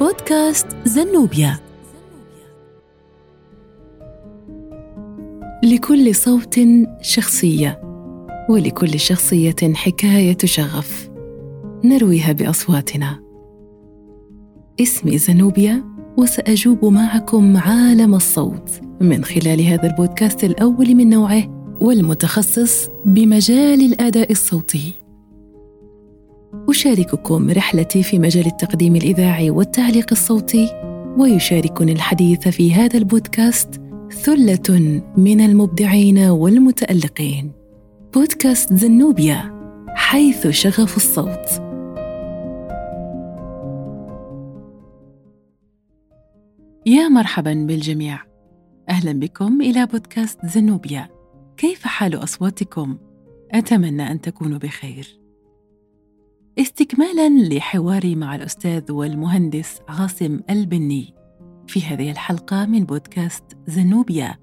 بودكاست زنوبيا. لكل صوت شخصية، ولكل شخصية حكاية تشغف نرويها بأصواتنا. اسمي زنوبيا، وسأجوب معكم عالم الصوت من خلال هذا البودكاست الأول من نوعه والمتخصص بمجال الأداء الصوتي. أشارككم رحلتي في مجال التقديم الإذاعي والتعليق الصوتي، ويشاركني الحديث في هذا البودكاست ثلة من المبدعين والمتألقين. بودكاست زنوبيا، حيث شغف الصوت. يا مرحباً بالجميع، أهلاً بكم إلى بودكاست زنوبيا. كيف حال أصواتكم؟ أتمنى أن تكونوا بخير. استكمالاً لحواري مع الأستاذ والمهندس عاصم البني، في هذه الحلقة من بودكاست زنوبيا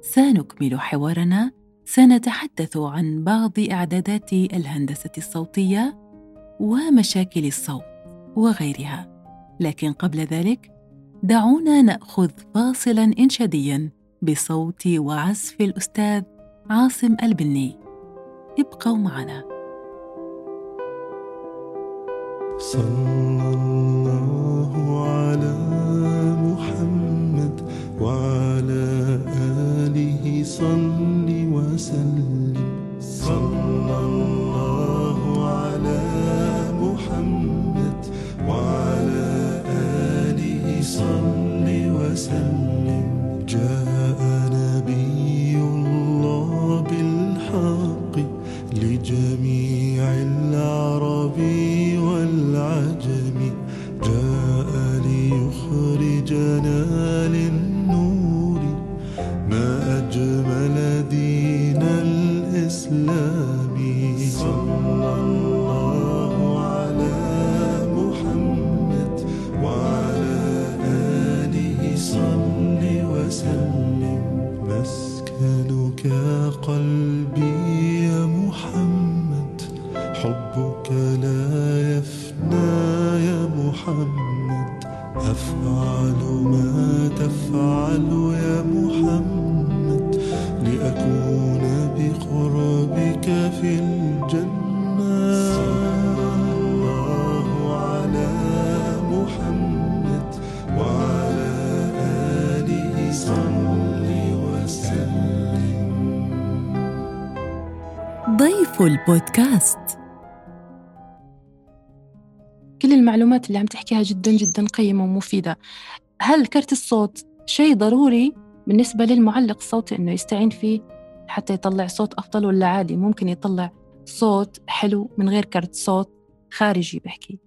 سنكمل حوارنا. سنتحدث عن بعض إعدادات الهندسة الصوتية ومشاكل الصوت وغيرها، لكن قبل ذلك دعونا نأخذ فاصلاً إنشادياً بصوت وعزف الأستاذ عاصم البني. ابقوا معنا. صلى الله على محمد وعلى آله صل وسلم. صلى الله على محمد وعلى آله صل وسلم. جاء نبي الله بالحق لجميع العرب والعجم، جاء ليخرجنا للنور. ما أجمل دين الإسلام. صلى الله على محمد وعلى آله صل وسلم. مسكنك قلبي يا محمد، حبك لا يفنى يا محمد. أفعل ما تفعل يا محمد، لأكون بقربك في الجنة. صلى الله على محمد وعلى آله صل وسلم. ضيف البودكاست. كل المعلومات اللي عم تحكيها جدا جدا قيمة ومفيدة. هل كرت الصوت شيء ضروري بالنسبة للمعلق الصوتي إنه يستعين فيه حتى يطلع صوت أفضل، ولا عادي ممكن يطلع صوت حلو من غير كرت صوت خارجي؟ بحكي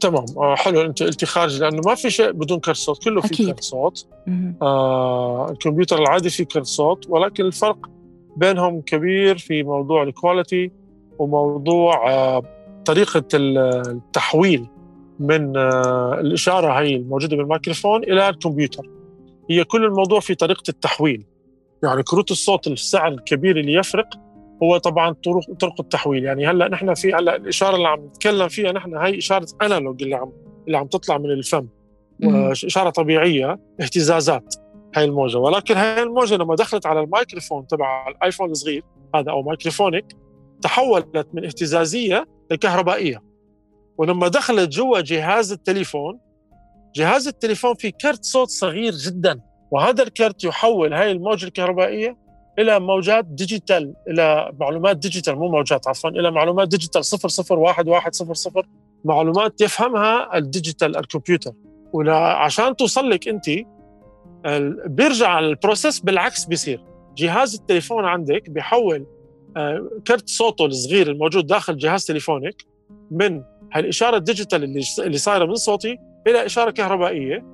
تمام. حلو أنت قلتي خارجي، لأنه ما في شيء بدون كرت صوت، كله في كرت صوت. الكمبيوتر العادي في كرت صوت، ولكن الفرق بينهم كبير في موضوع الكواليتي وموضوع طريقة التحويل من الإشارة هاي الموجودة بالميكروفون إلى الكمبيوتر. هي كل الموضوع في طريقة التحويل، يعني كروت الصوت. السعر الكبير اللي يفرق هو طبعاً طرق التحويل. يعني هلأ نحن في هلأ الإشارة اللي عم نتكلم فيها نحن هاي إشارة أنالوج اللي عم تطلع من الفم، إشارة طبيعية، اهتزازات هاي الموجة. ولكن هاي الموجة لما دخلت على الميكروفون تبع الآيفون الصغير هذا أو مايكروفونك، تحولت من اهتزازية الكهربائية. ولما دخلت جوا جهاز التليفون في كرت صوت صغير جدا، وهذا الكرت يحول هاي الموجة الكهربائية إلى موجات ديجيتال، إلى معلومات ديجيتال، مو موجات عفوا، إلى معلومات ديجيتال 001100، معلومات يفهمها الديجيتال الكمبيوتر. وعشان توصل لك أنت بيرجع البروسيس بالعكس، بيصير جهاز التليفون عندك بيحول كرت صوته الصغير الموجود داخل جهاز تليفونك من هالإشارة الديجيتال اللي صايرة من صوتي إلى إشارة كهربائية،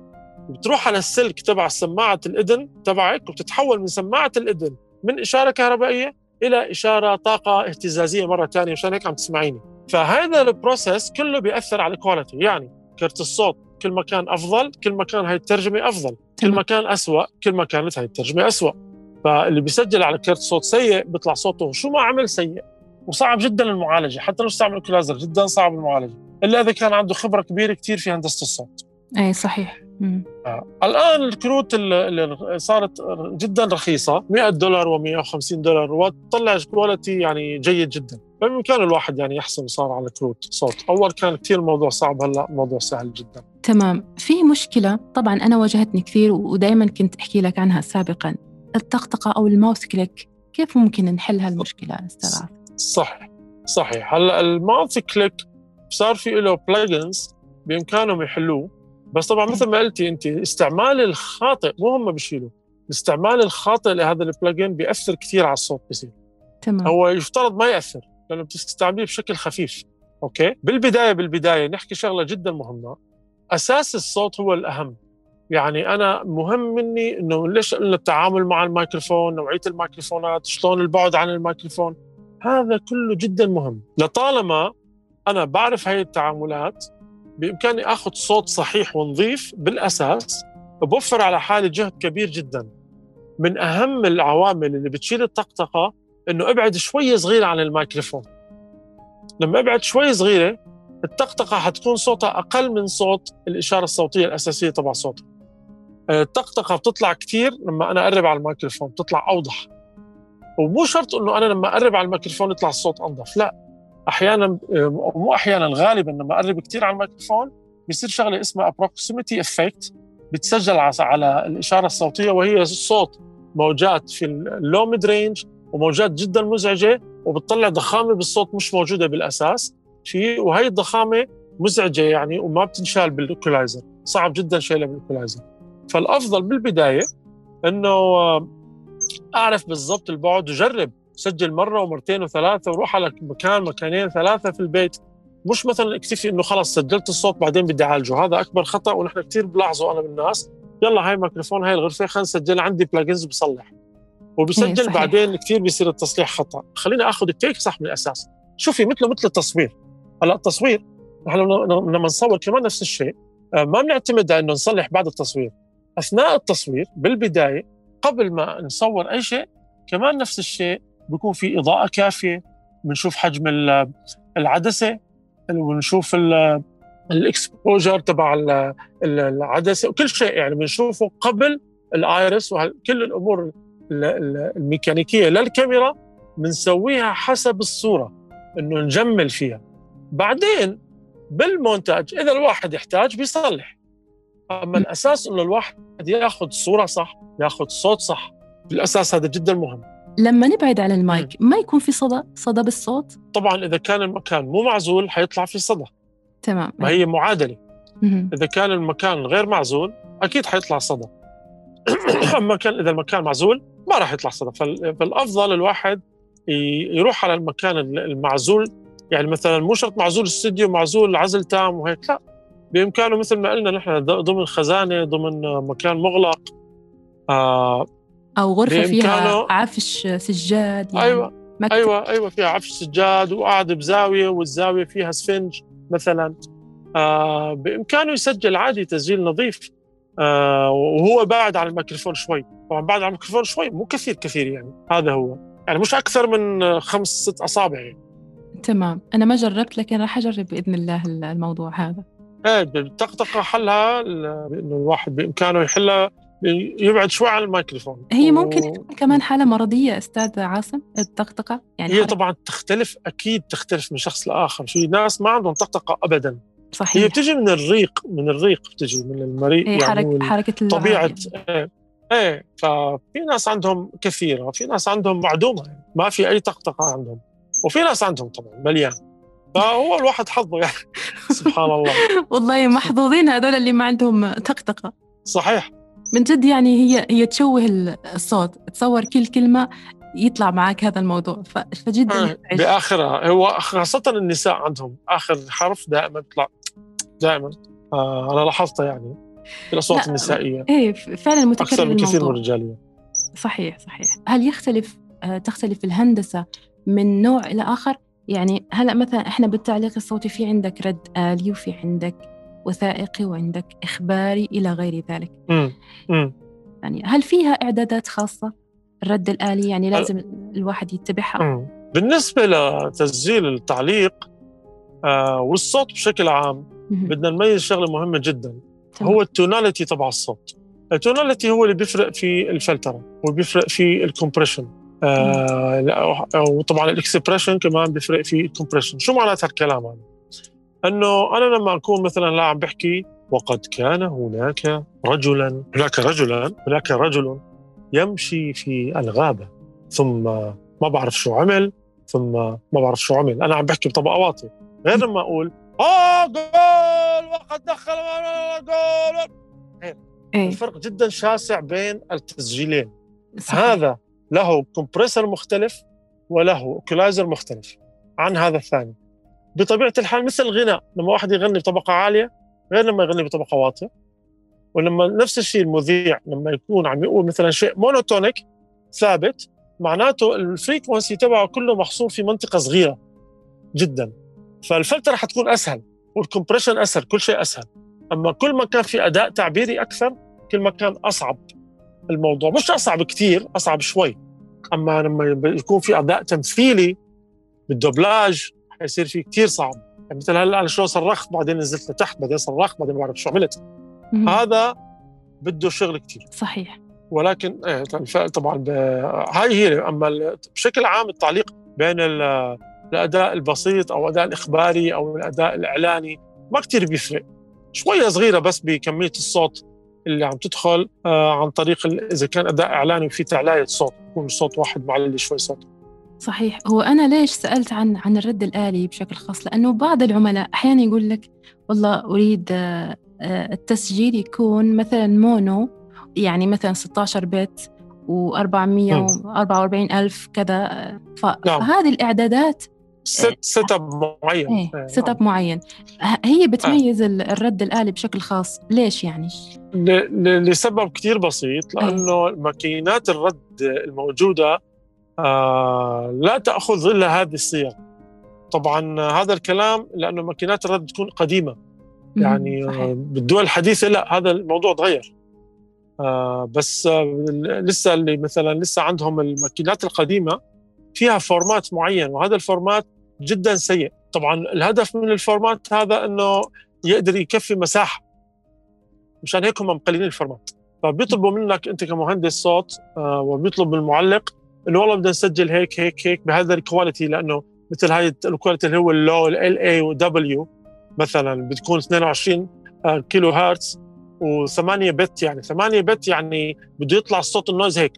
بتروح على السلك تبع سماعة الإذن تبعك، وبتتحول من سماعة الإذن من إشارة كهربائية إلى إشارة طاقة اهتزازية مرة تانية، مشان هيك عم تسمعيني. فهذا البروسيس كله بيأثر على الكواليتي. يعني كرت الصوت كل ما كان أفضل كل ما كان هاي الترجمة أفضل، كل ما كان أسوأ كل ما كانت هاي الترجمة أسوأ. فاللي بيسجل على كرت صوت سيء بيطلع صوته شو ما عمل سيء، وصعب جدا المعالجة. حتى لو استعمل كلازر جدا صعب المعالجة، إلا إذا كان عنده خبرة كبيرة كتير في هندسة الصوت. اي صحيح. الآن الكروت اللي صارت جدا رخيصة، $100 و$150، وتطلع كواليتي يعني جيد جدا، فبإمكان الواحد يعني يحصل صار على كروت صوت. أول كان كتير الموضوع صعب، هلأ موضوع سهل جدا. تمام. في مشكلة طبعا أنا واجهتني كثير ودائما كنت أحكي لك عنها سابقا، التقطقة أو الماوس كليك، كيف ممكن نحل هالمشكلة أستاذ؟ صحيح. هلأ الماوس كليك صار في له بلجنز بإمكانهم يحلوه، بس طبعاً مثل ما قلتي أنت استعمال الخاطئ، مو هم بيشيلوا، الاستعمال الخاطئ لهذا البلاجين بيأثر كثير على الصوت بيصير. تمام. هو يفترض ما يأثر لأنه بتستعمليه بشكل خفيف. أوكي. بالبداية نحكي شغلة جداً مهمة، أساس الصوت هو الأهم. يعني أنا مهم مني إنه ليش التعامل مع الميكروفون، نوعية الميكروفونات، شلون البعد عن الميكروفون، هذا كله جداً مهم. لطالما أنا بعرف هاي التعاملات بإمكاني أخذ صوت صحيح ونظيف بالأساس، وبوفر على حالي جهد كبير جدا. من أهم العوامل اللي بتشيل الطقطقة إنه أبعد شوية صغيرة عن الميكروفون. لما أبعد شوية صغيرة الطقطقة حتكون صوتها أقل من صوت الإشارة الصوتية الأساسية تبع صوتها. الطقطقة بتطلع كتير لما أنا أقرب على الميكروفون، بتطلع أوضح. ومو شرط إنه أنا لما أقرب على الميكروفون يطلع الصوت أنظف، لا، أحياناً مو أحياناً، غالباً لما أقرب كتير على الميكروفون بيصير شغلة اسمها proximity effect، بتسجل على الإشارة الصوتية، وهي الصوت موجات في اللو mid range وموجات جداً مزعجة، وبتطلع ضخامة بالصوت مش موجودة بالأساس شيء، وهي الضخامة مزعجة يعني، وما بتنشال بالإيكولايزر، صعب جداً شايلها بالإيكولايزر. فالأفضل بالبداية إنه أعرف بالضبط البعد، وجرب سجل مرة ومرتين وثلاثة، وروح على مكانين ثلاثة في البيت، مش مثلا اكتفي انه خلص سجلت الصوت بعدين بدي اعالجه، هذا اكبر خطأ. ونحن كتير بلاحظه انا بالناس، يلا هاي ميكروفون، هاي الغرفة، خلينا نسجل، عندي بلاجنز بصلح، وبسجل بعدين كتير بيصير التصليح خطأ. خلينا اخذ التيك صح من الاساس. شوفي مثل التصوير، هلا التصوير نحن لما نصور كمان نفس الشيء، ما بنعتمد على انه نصلح بعد التصوير، اثناء التصوير بالبداية قبل ما نصور اي شيء كمان نفس الشيء، بيكون في إضاءة كافية، بنشوف حجم العدسة، ونشوف الإكسبوجر تبع العدسة، وكل شيء يعني بنشوفه قبل الآيرس، وكل الأمور الميكانيكية للكاميرا بنسويها حسب الصورة إنه نجمل فيها. بعدين بالمونتاج إذا الواحد يحتاج بيصلح، أما الأساس إنه الواحد يأخذ صورة صح، يأخذ صوت صح بالأساس، هذا جدا مهم. لما نبعد عن المايك ما يكون في صدى بالصوت؟ طبعاً إذا كان المكان مو معزول حيطلع في صدى. تمام. ما هي معادلة. إذا كان المكان غير معزول أكيد حيطلع صدى. أما إذا المكان معزول ما راح يطلع صدى. فالأفضل الواحد يروح على المكان المعزول، يعني مثلاً مو شرط معزول الاستوديو، معزول عزل تام وهيك، لا، بإمكانه مثل ما قلنا نحن ضمن خزانة، ضمن مكان مغلق، أو غرفة فيها عفش سجاد يعني. أيوة فيها عفش سجاد وقاعد بزاوية، والزاوية فيها سفنج مثلا، بإمكانه يسجل عادي تسجيل نظيف، وهو بعد عن الميكروفون شوي. طبعا بعد عن الميكروفون شوي مو كثير يعني، هذا هو يعني مش أكثر من 5-6 أصابع يعني. تمام. أنا ما جربت لكن راح أجرب بإذن الله الموضوع هذا. الطقطقة حلها إنه الواحد بإمكانه يحلها يبعد شوي عن الميكروفون. هي ممكن تكون كمان حالة مرضية أستاذ عاصم الطقطقة يعني؟ هي طبعا تختلف، أكيد تختلف من شخص لآخر، في ناس ما عندهم طقطقة أبدا. صحيح. هي بتجي من الريق، بتجي من المريء يعني، حركة طبيعة يعني. إيه، ففي ناس عندهم كثيرة، في ناس عندهم معدومة يعني. ما في أي طقطقة عندهم، وفي ناس عندهم طبعا مليان، فهو الواحد حظه يعني. سبحان الله. والله محظوظين هذول اللي ما عندهم طقطقة. صحيح من جد يعني، هي تشوه الصوت، تصور كل كلمة يطلع معك هذا الموضوع، فجدا بآخرها هو خاصة النساء عندهم آخر حرف دائما يطلع، دائما أنا لاحظتها يعني في الأصوات النسائية. إيه فعلا متكرر أكثر بكثير من الرجالية. صحيح. هل تختلف الهندسة من نوع إلى آخر؟ يعني هلأ مثلا إحنا بالتعليق الصوتي في عندك رد آلي، وفي عندك وثائقي، وعندك إخباري إلى غير ذلك. يعني هل فيها إعدادات خاصة الرد الآلي يعني لازم الواحد يتبعها؟ بالنسبة لتسجيل التعليق والصوت بشكل عام، بدنا نميز شغلة مهمة جدا، هو التوناليتي تبع الصوت. التوناليتي هو اللي بيفرق في الفلتره وبيفرق في الكومبريشن، وطبعا الاكسبريشن كمان بيفرق في الكومبريشن. شو معناتها الكلام هذا؟ انه انا لما اكون مثلا لا عم بحكي وقد كان هناك رجلا، هناك رجل يمشي في الغابه، ثم ما بعرف شو عمل، انا عم بحكي بطبقه واطيه، غير لما اقول جول وقد دخل جول. الفرق جدا شاسع بين التسجيلين. صحيح. هذا له كومبريسر مختلف وله اكلايزر مختلف عن هذا الثاني. بطبيعه الحال مثل الغناء، لما واحد يغني بطبقه عاليه غير لما يغني بطبقه واطيه، ولما نفس الشيء المذيع لما يكون عم يقول مثلا شيء مونوتونيك ثابت، معناته الفريكونسي تبعه كله محصور في منطقه صغيره جدا، فالفلتره حتكون اسهل والكمبريشن اسهل، كل شيء اسهل. اما كل ما كان في اداء تعبيري اكثر كل ما كان اصعب الموضوع، مش اصعب كثير، اصعب شوي. اما لما يكون في اداء تمثيلي بالدوبلاج حيصير في كثير صعب. يعني مثل هلا انا شو صرخت، بعدين نزلت لتحت، بعدين صرخت، بعدين ما بعرف شو عملت. هذا بده شغل كثير. صحيح. ولكن طبعا هاي هي. اما بشكل عام التعليق بين الاداء البسيط او الاداء الاخباري او الاداء الاعلاني ما كثير بيفرق، شويه صغيره بس بكميه الصوت اللي عم تدخل عن طريق اذا كان اداء اعلاني وفي تعلاية صوت، يكون صوت واحد معلي شوي صوت. صحيح. هو أنا ليش سألت عن الرد الآلي بشكل خاص، لأنه بعض العملاء أحيانا يقول لك والله أريد التسجيل يكون مثلا مونو، يعني مثلا 16 بت و444 ألف كذا، فهذه الإعدادات سيت أب معين. سيت أب معين هي بتميز الرد الآلي بشكل خاص. ليش يعني؟ لسبب كتير بسيط، لأنه ماكينات الرد الموجودة لا تأخذ إلا هذه الصيغ. طبعا هذا الكلام لأنه ماكينات الرد تكون قديمة، يعني بالدول الحديثة لا، هذا الموضوع تغير. بس لسه اللي مثلا لسه عندهم الماكينات القديمة فيها فورمات معين، وهذا الفورمات جدا سيء. طبعا الهدف من الفورمات هذا أنه يقدر يكفي مساحة، مشان هيك هم مقللين الفورمات. فبيطلبوا منك أنت كمهندس صوت وبيطلب المعلق إنه والله بدنا نسجل هيك هيك هيك بهذا الكواليتي، لأنه مثل هاي الكواليتي اللي هو اللو ال A و W مثلا بتكون 22 كيلو هرتز و8 بت، يعني 8 بت يعني بده يطلع الصوت النويز هيك.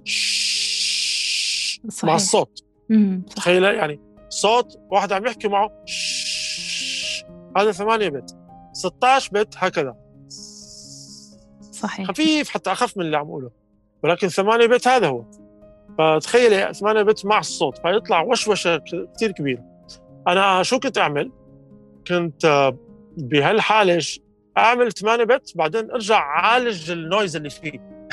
صحيح. مع الصوت تخيل، يعني صوت واحد عم يحكي معه هذا 8 بت، 16 بت هكذا. صحيح. خفيف، حتى أخف من اللي عم أقوله، ولكن 8 بت هذا هو. فتخيل 8 بت مع الصوت، فيطلع وشوشة كتير كبيرة. أنا شو كنت أعمل؟ كنت بهالحالة أعمل 8 بت، بعدين أرجع عالج النويز اللي فيه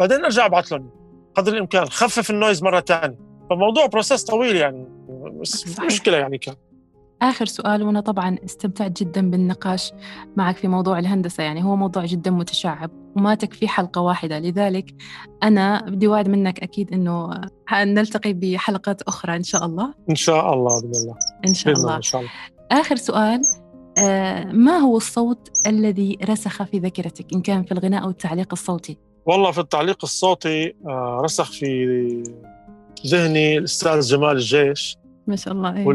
بعدين أرجع أبعث لهم قدر الإمكان، خفف النويز مرة تانية. فالموضوع بروسيس طويل يعني، مشكلة يعني. كان آخر سؤال، وأنا طبعاً استمتعت جداً بالنقاش معك في موضوع الهندسة، يعني هو موضوع جداً متشعب وما تكفي حلقة واحدة، لذلك أنا بدي وعد منك أكيد أنه نلتقي بحلقات أخرى إن شاء الله. إن شاء الله بإذن الله. إن شاء الله. إن شاء الله. آخر سؤال، ما هو الصوت الذي رسخ في ذاكرتك، إن كان في الغناء أو التعليق الصوتي؟ والله في التعليق الصوتي رسخ في ذهني الأستاذ جمال الجيش ما شاء الله. إيه.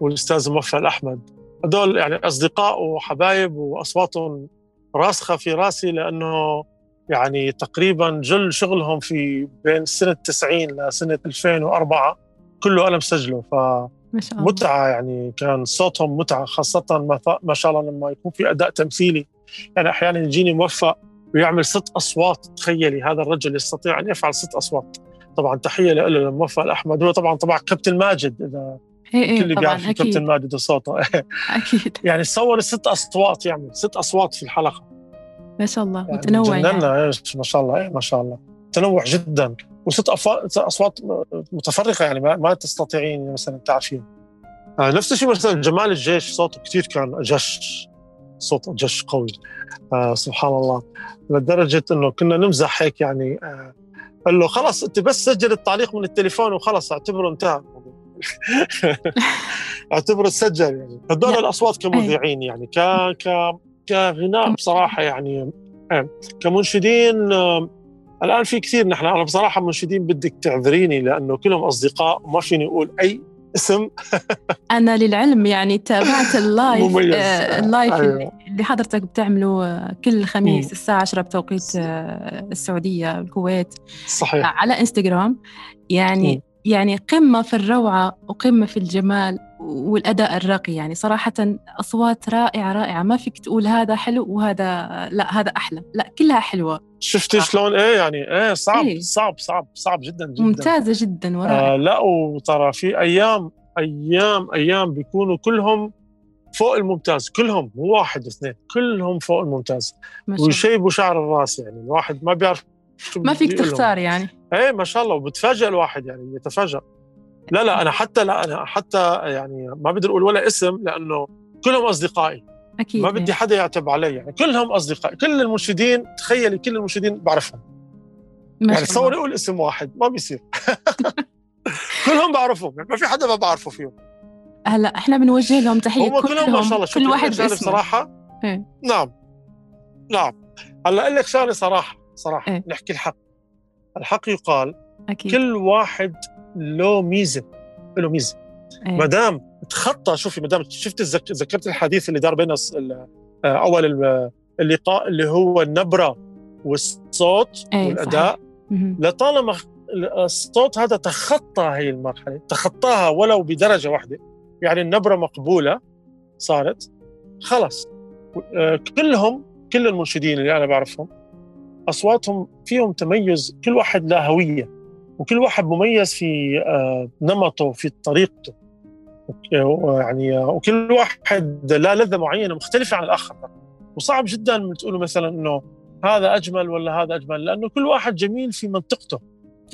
والاستاذ موفق الأحمد، هذول يعني اصدقاء وحبايب، واصواتهم راسخه في راسي، لانه يعني تقريبا جل شغلهم في بين سنه 90 لسنه 2004 كله انا مسجله. فمتعه يعني، كان صوتهم متعه، خاصه ما شاء الله لما يكون في اداء تمثيلي. يعني احيانا يجيني موفق ويعمل 6 اصوات، تخيلي هذا الرجل يستطيع ان يفعل 6 اصوات. طبعاً تحية له موفق الأحمد، هو طبعاً كبت الماجد، إذا كل بيعرف كبت الماجد وصوته أكيد. يعني صور 6 أصوات، يعني 6 أصوات في الحلقة ما شاء الله، يعني متنوع يعني. ما شاء الله. إيه ما شاء الله، تنوع جداً، و6 أصوات متفرقة، يعني ما تستطيعين مثلاً تعرفين. نفس الشيء مثلاً جمال الجيش، صوته كتير كان جش، صوته جش قوي، سبحان الله، لدرجة إنه كنا نمزح هيك يعني. قال له خلص انت بس سجل التعليق من التليفون وخلص، اعتبره انتهى اعتبره سجل. يعني هذول الاصوات كمذيعين يعني كغناء بصراحة يعني كمنشدين الآن في كثير. نحن أنا بصراحة منشدين بدك تعذريني لأنه كلهم أصدقاء وما فيني أقول أي اسم. أنا للعلم يعني تابعت اللايف اللي حضرتك بتعمله كل خميس الساعة 10 بتوقيت السعودية الكويت. صحيح. على إنستغرام يعني يعني قمة في الروعة وقمة في الجمال والأداء الراقي. يعني صراحة أصوات رائعة رائعة، ما فيك تقول هذا حلو وهذا لا هذا أحلى، لا كلها حلوة. شفتي شلون؟ إيه يعني إيه صعب إيه؟ صعب صعب صعب جدا جدا، ممتازة جدا ورائعة. لا وترى في أيام بيكونوا كلهم فوق الممتاز، كلهم مو واحد واثنين، كلهم فوق الممتاز وشيء بشعر الراس. يعني الواحد ما بيعرف، ما فيك تختار يعني. ايه ما شاء الله، وبتفاجئ الواحد يعني يتفاجئ. لا لا انا حتى يعني ما بدي اقول ولا اسم لانه كلهم اصدقائي. اكيد ما بدي حدا يعتب علي، يعني كلهم اصدقائي. كل المنشدين تخيلي كل المنشدين بعرفهم، يعني تصوري اقول اسم واحد ما بيصير. كلهم بعرفهم، يعني ما في حدا ما بعرفه فيهم. هلا احنا بنوجه لهم تحيه، كلهم ما شاء الله. كل واحد بصراحه. نعم نعم. هلا اقول لك شغله صراحه إيه؟ نحكي الحق يقال. أكيد. كل واحد له ميزه، له ميزه. إيه؟ مدام تخطى، شوفي مدام شفت ذكرت الحديث اللي دار بين اول اللقاء اللي هو النبره والصوت. إيه؟ والاداء. لطالما الصوت هذا تخطى هي المرحله، تخطاها ولو بدرجه واحده. يعني النبره مقبوله صارت خلص. كل المنشدين اللي انا بعرفهم أصواتهم فيهم تميز، كل واحد له هوية وكل واحد مميز في نمطه، في طريقته، يعني وكل واحد له لذة معينة مختلفة عن الآخر. وصعب جدا تقولوا مثلا إنه هذا أجمل ولا هذا أجمل، لأنه كل واحد جميل في منطقته.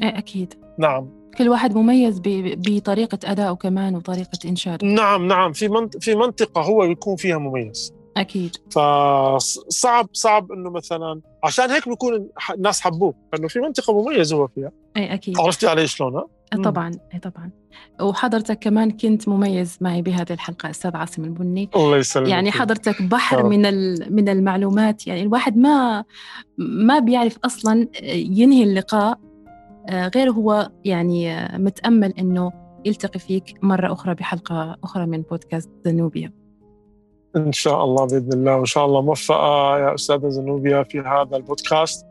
أكيد نعم، كل واحد مميز بطريقة أداءه كمان وطريقة إنشاده. نعم نعم، في منطقة هو يكون فيها مميز. أكيد. فصعب إنه مثلاً عشان هيك بيكون الناس حبوه، لأنه في منطقة مميزة هو فيها. أي أكيد. عرفتي عليه شلون؟ طبعاً طبعاً. وحضرتك كمان كنت مميز معي بهذه الحلقة أستاذ عاصم البني. الله يسلمك. يعني حضرتك بحر من المعلومات، يعني الواحد ما بيعرف أصلاً ينهي اللقاء غير هو يعني متأمل إنه يلتقي فيك مرة أخرى بحلقة أخرى من بودكاست زنوبيا. إن شاء الله بإذن الله، وإن شاء الله موفقة يا أستاذة زنوبيا في هذا البودكاست،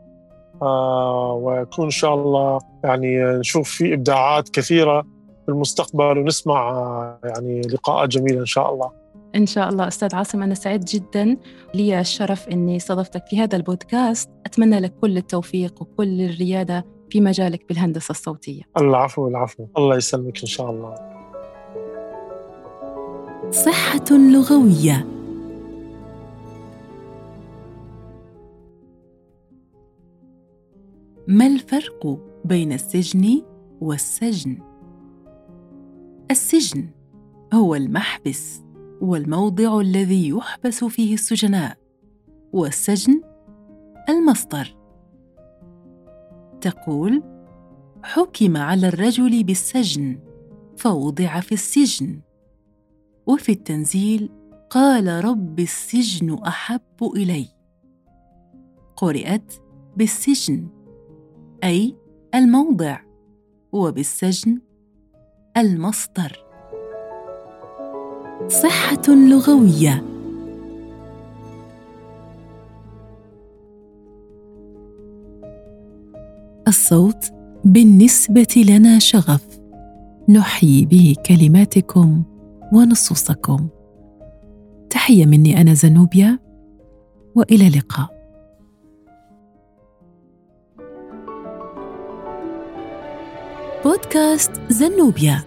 ويكون إن شاء الله يعني نشوف في إبداعات كثيرة في المستقبل ونسمع يعني لقاءات جميلة إن شاء الله. إن شاء الله أستاذ عاصم، أنا سعيد جدا، لي الشرف أني صادفتك في هذا البودكاست. أتمنى لك كل التوفيق وكل الريادة في مجالك بالهندسة الصوتية. العفو العفو، الله يسلمك إن شاء الله. صحة لغوية. ما الفرق بين السجن والسجن؟ السجن هو المحبس والموضع الذي يحبس فيه السجناء، والسجن المصدر. تقول: حكم على الرجل بالسجن فوضع في السجن. وفي التنزيل: قال رب السجن أحب إلي. قرئت بالسجن أي الموضع، وبالسجن المصدر. صحة لغوية. الصوت بالنسبة لنا شغف نحيي به كلماتكم ونصوصكم. تحية مني أنا زنوبيا، وإلى اللقاء. بودكاست زنوبيا.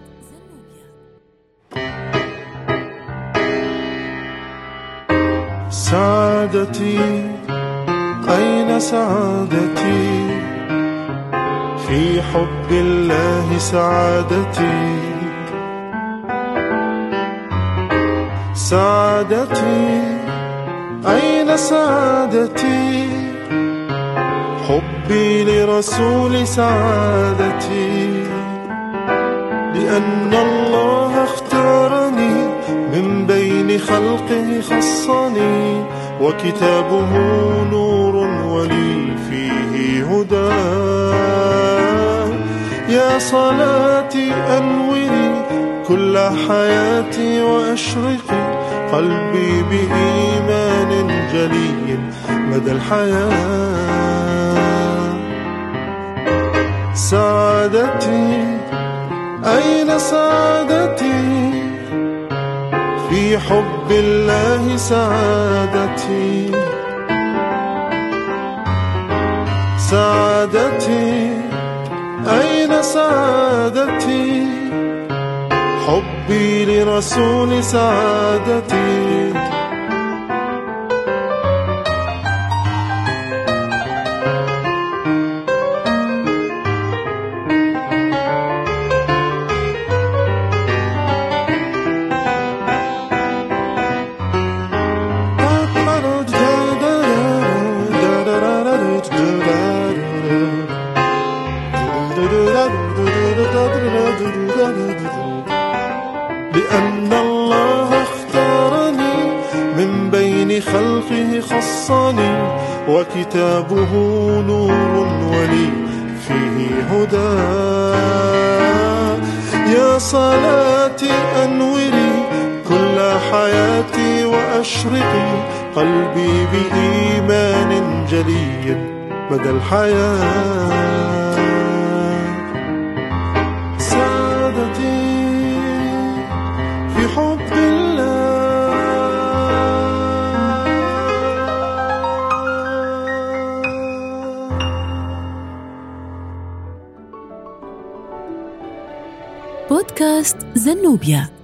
سعادتي، أين سعادتي؟ في حب الله سعادتي. سعادتي، أين سعادتي؟ حبي لرسول سعادتي، لأن الله اختارني من بين خلقه، خصني وكتابه نور ولي فيه هدى. يا صلاتي أنوري كل حياتي وأشرقي قلبي بإيمان جلي مدى الحياة. سعادتي أين سعادتي؟ في حب الله سعادتي. سعادتي أين سعادتي؟ حبي لرسول سعادتي. لأن الله اختارني من بين خلقه خصني وكتابه نور ولي فيه هدى. يا صلاتي أنوري كل حياتي وأشرقي قلبي بإيمان جلي مدى الحياة. بودكاست زنوبيا.